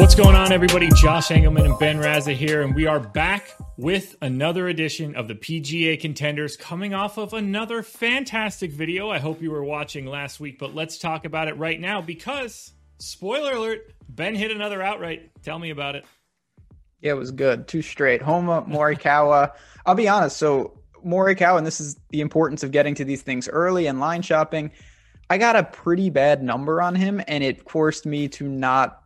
What's going on, everybody? Josh Engelman and Ben Raza here, and we are back with another edition of the PGA Contenders, coming off of another fantastic video. I hope you were watching last week, but let's talk about it right now because, spoiler alert, Ben hit another outright. Tell me about it. Yeah, it was good. Two straight. Homa, Morikawa. I'll be honest. So Morikawa, and this is the importance of getting to these things early and line shopping, I got a pretty bad number on him, and it forced me to not,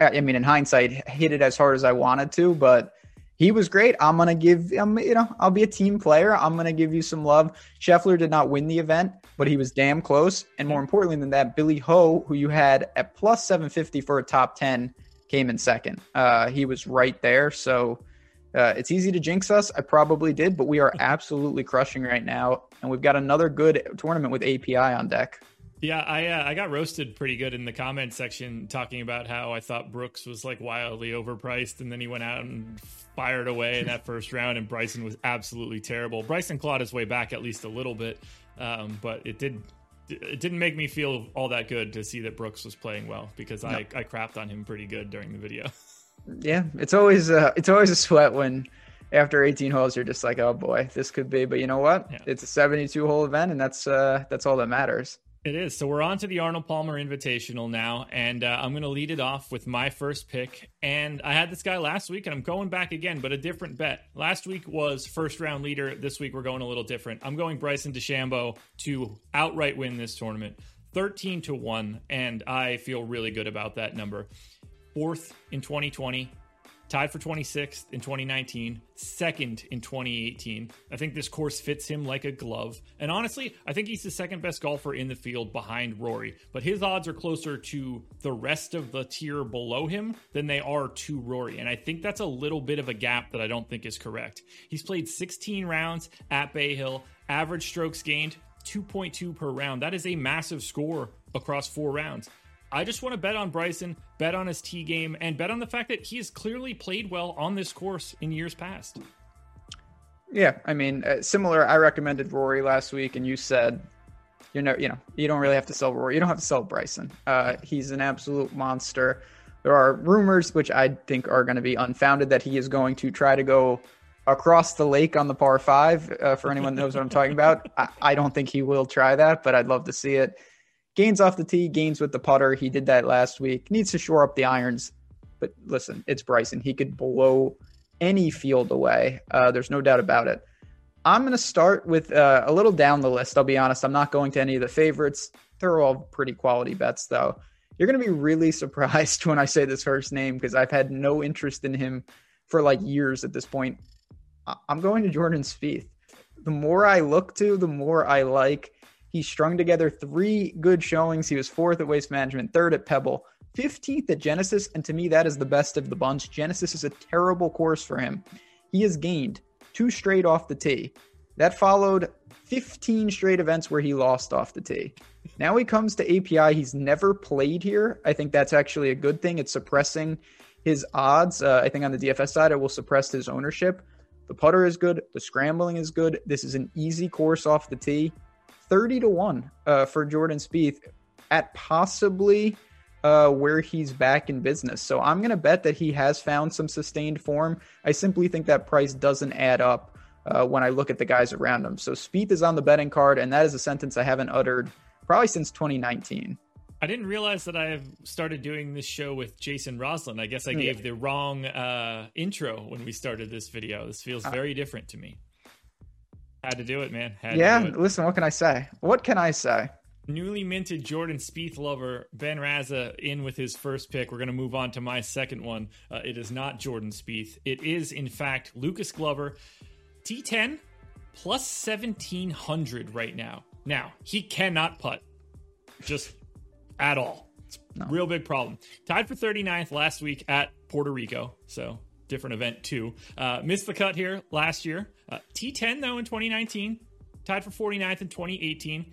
I mean, in hindsight, hit it as hard as I wanted to, but he was great. I'm going to give him, I'll be a team player. I'm going to give you some love. Scheffler did not win the event, but he was damn close. And more importantly than that, Billy Ho, who you had at plus 750 for a top 10, came in second. He was right there. So it's easy to jinx us. I probably did, but we are absolutely crushing right now. And we've got another good tournament with API on deck. Yeah, I got roasted pretty good in the comment section talking about how I thought Brooks was like wildly overpriced, and then he went out and fired away in that first round, and Bryson was absolutely terrible. Bryson clawed his way back at least a little bit, but it didn't make me feel all that good to see that Brooks was playing well because I crapped on him pretty good during the video. Yeah, it's always a sweat when after 18 holes you're just like, oh boy, this could be. But you know what? Yeah. It's a 72 hole event, and that's all that matters. It is. So we're on to the Arnold Palmer Invitational now, and I'm going to lead it off with my first pick. And I had this guy last week, and I'm going back again, but a different bet. Last week was first-round leader. This week we're going a little different. I'm going Bryson DeChambeau to outright win this tournament, 13-1, and I feel really good about that number. Fourth in 2020, tied for 26th in 2019, second in 2018. I think this course fits him like a glove. And honestly, I think he's the second best golfer in the field behind Rory, but his odds are closer to the rest of the tier below him than they are to Rory. And I think that's a little bit of a gap that I don't think is correct. He's played 16 rounds at Bay Hill, average strokes gained 2.2 per round. That is a massive score across four rounds. I just want to bet on Bryson, bet on his tee game, and bet on the fact that he has clearly played well on this course in years past. Yeah, I mean, similar. I recommended Rory last week, and you said, you don't really have to sell Rory. You don't have to sell Bryson. He's an absolute monster. There are rumors, which I think are going to be unfounded, that he is going to try to go across the lake on the par five. For anyone that knows what I'm talking about, I don't think he will try that, but I'd love to see it. Gains off the tee, gains with the putter. He did that last week. Needs to shore up the irons. But listen, it's Bryson. He could blow any field away. There's no doubt about it. I'm going to start with a little down the list. I'll be honest. I'm not going to any of the favorites. They're all pretty quality bets, though. You're going to be really surprised when I say this first name because I've had no interest in him for like years at this point. I'm going to Jordan Spieth. The more I look to, the more I like. He strung together three good showings. He was fourth at Waste Management, third at Pebble, 15th at Genesis, and to me, that is the best of the bunch. Genesis is a terrible course for him. He has gained two straight off the tee. That followed 15 straight events where he lost off the tee. Now he comes to API. He's never played here. I think that's actually a good thing. It's suppressing his odds. I think on the DFS side, it will suppress his ownership. The putter is good. The scrambling is good. This is an easy course off the tee. 30-1 for Jordan Spieth at possibly where he's back in business. So I'm going to bet that he has found some sustained form. I simply think that price doesn't add up when I look at the guys around him. So Spieth is on the betting card, and that is a sentence I haven't uttered probably since 2019. I didn't realize that I have started doing this show with Jason Roslin. I guess I gave the wrong intro when we started this video. This feels very different to me. Had to do it, man. Had to do it. Listen, what can I say? Newly minted Jordan Spieth lover Ben Raza in with his first pick. We're going to move on to my second one. It is not Jordan Spieth. It is, in fact, Lucas Glover. T10 plus 1,700 right now. Now, he cannot putt just at all. It's a real big problem. Tied for 39th last week at Puerto Rico. So different event too. Missed the cut here last year. T10 though in 2019. Tied for 49th in 2018.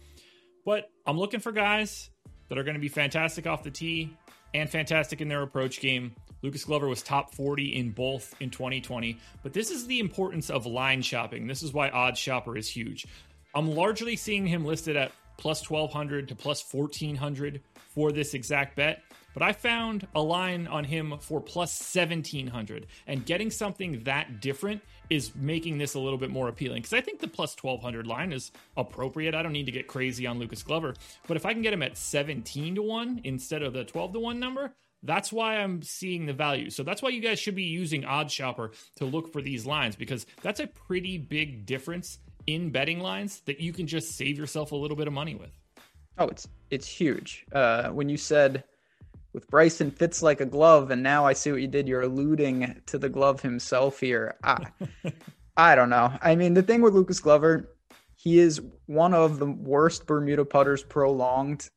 But I'm looking for guys that are going to be fantastic off the tee and fantastic in their approach game. Lucas Glover was top 40 in both in 2020. But this is the importance of line shopping. This is why Odd Shopper is huge. I'm largely seeing him listed at plus 1,200 to plus 1,400 for this exact bet. But I found a line on him for plus 1,700. And getting something that different is making this a little bit more appealing. Because I think the plus 1,200 line is appropriate. I don't need to get crazy on Lucas Glover. But if I can get him at 17-1 instead of the 12-1 number, that's why I'm seeing the value. So that's why you guys should be using Odd Shopper to look for these lines. Because that's a pretty big difference in betting lines that you can just save yourself a little bit of money with. Oh, it's huge. When you said... with Bryson fits like a glove, and now I see what you did. You're alluding to the glove himself here. I don't know. I mean, the thing with Lucas Glover, he is one of the worst Bermuda putters prolonged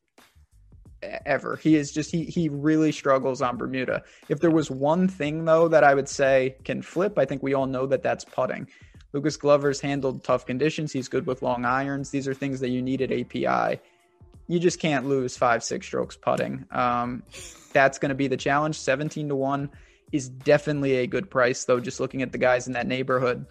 ever. He is just, he really struggles on Bermuda. If there was one thing, though, that I would say can flip, I think we all know that that's putting. Lucas Glover's handled tough conditions. He's good with long irons. These are things that you need at API. You just can't lose 5-6 strokes putting. That's going to be the challenge. 17-1 is definitely a good price, though. Just looking at the guys in that neighborhood,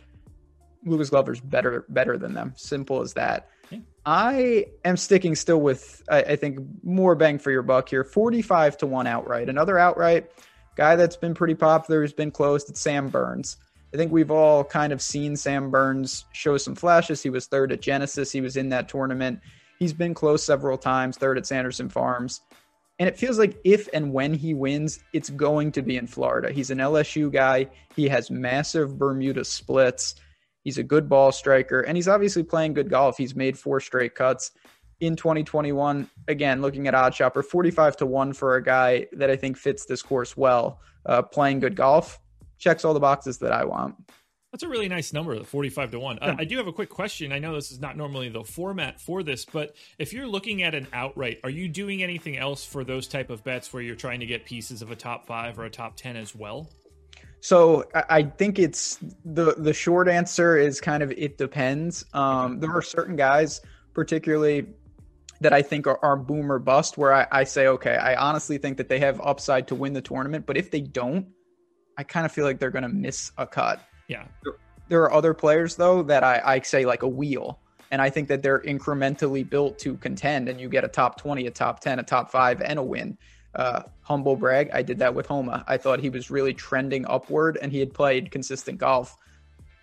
Lucas Glover's better than them. Simple as that. Yeah. I am sticking still with, I think, more bang for your buck here. 45-1 outright. Another outright guy that's been pretty popular, who's been closed, it's Sam Burns. I think we've all kind of seen Sam Burns show some flashes. He was third at Genesis. He was in that tournament. He's been close several times, third at Sanderson Farms. And it feels like if and when he wins, it's going to be in Florida. He's an LSU guy. He has massive Bermuda splits. He's a good ball striker. And he's obviously playing good golf. He's made 4 straight cuts in 2021. Again, looking at Odd Shopper, 45-1 for a guy that I think fits this course well. Playing good golf. Checks all the boxes that I want. That's a really nice number, the 45-1. Yeah. I do have a quick question. I know this is not normally the format for this, but if you're looking at an outright, are you doing anything else for those type of bets where you're trying to get pieces of a top 5 or a top 10 as well? So I think it's the short answer is kind of it depends. There are certain guys, particularly that I think are boom or bust, where I say, okay, I honestly think that they have upside to win the tournament, but if they don't, I kind of feel like they're going to miss a cut. Yeah, there are other players, though, that I say like a wheel, and I think that they're incrementally built to contend, and you get a top 20, a top 10, a top 5, and a win. Humble brag, I did that with Homa. I thought he was really trending upward, and he had played consistent golf.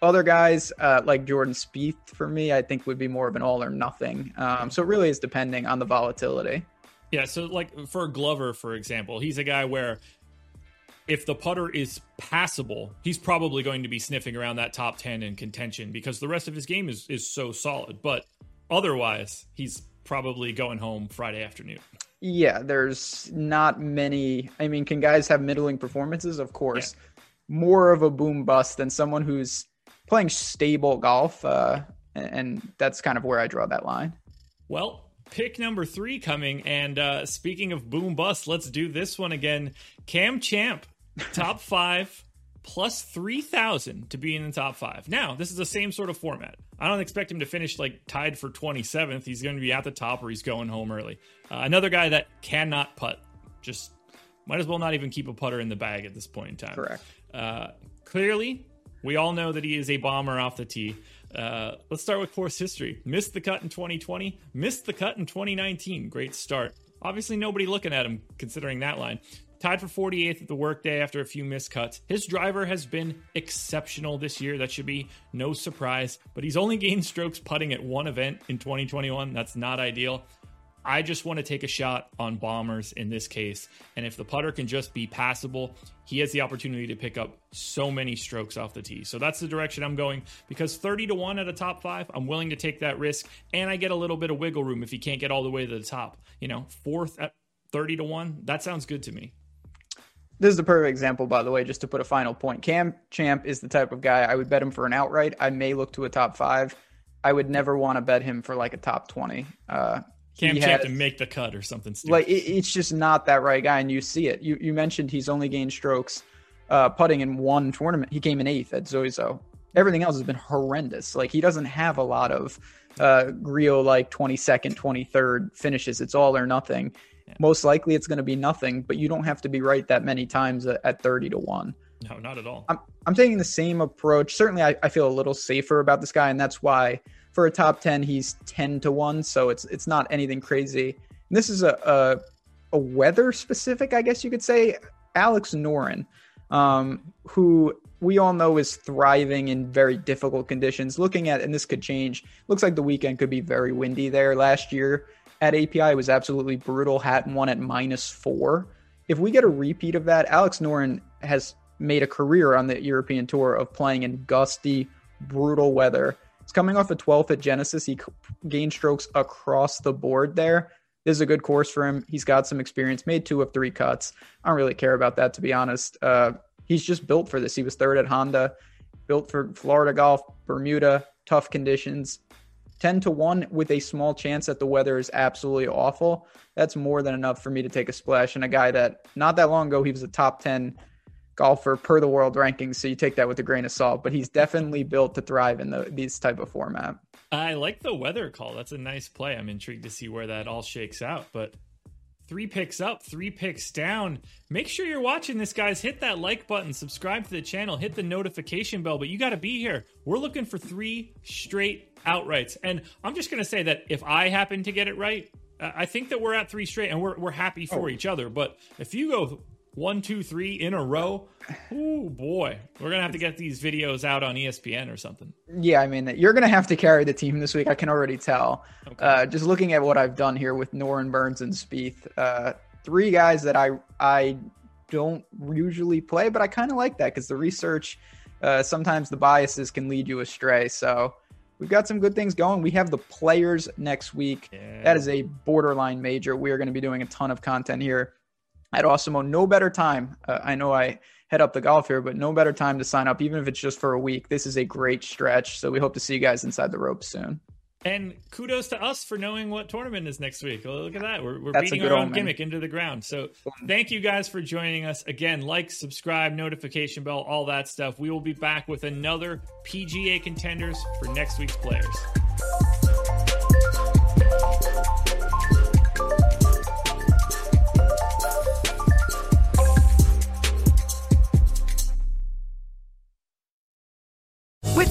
Other guys like Jordan Spieth, for me, I think would be more of an all or nothing. So it really is depending on the volatility. Yeah, so like for Glover, for example, he's a guy where if the putter is passable, he's probably going to be sniffing around that top 10 in contention because the rest of his game is so solid. But otherwise, he's probably going home Friday afternoon. Yeah, there's not many. I mean, can guys have middling performances? Of course. Yeah. More of a boom bust than someone who's playing stable golf. And that's kind of where I draw that line. Well, pick number 3 coming. And speaking of boom bust, let's do this one again. Cam Champ. Top 5 plus 3,000 to be in the top 5. Now, this is the same sort of format. I don't expect him to finish like tied for 27th. He's going to be at the top or he's going home early. Another guy that cannot putt. Just might as well not even keep a putter in the bag at this point in time. Correct. Clearly, we all know that he is a bomber off the tee. Let's start with course history. Missed the cut in 2020. Missed the cut in 2019. Great start. Obviously, nobody looking at him considering that line. Tied for 48th at the workday after a few missed cuts. His driver has been exceptional this year. That should be no surprise. But he's only gained strokes putting at one event in 2021. That's not ideal. I just want to take a shot on bombers in this case. And if the putter can just be passable, he has the opportunity to pick up so many strokes off the tee. So that's the direction I'm going because 30-1 at a top 5, I'm willing to take that risk. And I get a little bit of wiggle room if he can't get all the way to the top. You know, 4th at 30-1, that sounds good to me. This is the perfect example, by the way, just to put a final point. Cam Champ is the type of guy I would bet him for an outright. I may look to a top 5. I would never want to bet him for like a top 20. Cam Champ had to make the cut or something stupid. Like it's just not that right guy, and you see it. You mentioned he's only gained strokes putting in one tournament. He came in 8th at Zozo. Everything else has been horrendous. Like he doesn't have a lot of Grio like 22nd, 23rd finishes. It's all or nothing. Yeah. Most likely it's going to be nothing, but you don't have to be right that many times at 30-1. No, not at all. I'm taking the same approach. Certainly, I feel a little safer about this guy, and that's why for a top 10, he's 10-1. So it's not anything crazy. And this is a weather specific, I guess you could say, Alex Noren, who we all know is thriving in very difficult conditions. Looking at, and this could change, looks like the weekend could be very windy there. Last year at API, it was absolutely brutal. Hatton won at -4. If we get a repeat of that, Alex Noren has made a career on the European tour of playing in gusty, brutal weather. He's coming off a 12th at Genesis. He gained strokes across the board there. This is a good course for him. He's got some experience, made 2 of 3 cuts. I don't really care about that, to be honest. He's just built for this. He was 3rd at Honda, built for Florida golf, Bermuda, tough conditions. 10-1 with a small chance that the weather is absolutely awful. That's more than enough for me to take a splash. And a guy that not that long ago, he was a top 10 golfer per the world rankings, so you take that with a grain of salt, but he's definitely built to thrive in these type of format. I like the weather call. That's a nice play. I'm intrigued to see where that all shakes out, but 3 picks up, 3 picks down. Make sure you're watching this, guys. Hit that like button, subscribe to the channel, hit the notification bell, but you got to be here. We're looking for 3 straight outrights, and I'm just going to say that if I happen to get it right, I think that we're at 3 straight, and we're happy for each other. But if you go 1, 2, 3 in a row, oh boy, we're gonna have to get these videos out on ESPN or something. Yeah, I mean, you're gonna have to carry the team this week. I can already tell. Okay. Just looking at what I've done here with Noren, Burns, and Spieth, 3 guys that I don't usually play, but I kind of like that because the research, sometimes the biases can lead you astray. So we've got some good things going. We have the Players next week. Yeah. That is a borderline major. We are going to be doing a ton of content here at Awesemo. No better time. I know I head up the golf here, but no better time to sign up, even if it's just for a week. This is a great stretch. So we hope to see you guys inside the ropes soon. And kudos to us for knowing what tournament is next week. Look at that. We're beating our own gimmick into the ground. So thank you guys for joining us. Again, like, subscribe, notification bell, all that stuff. We will be back with another PGA Contenders for next week's Players.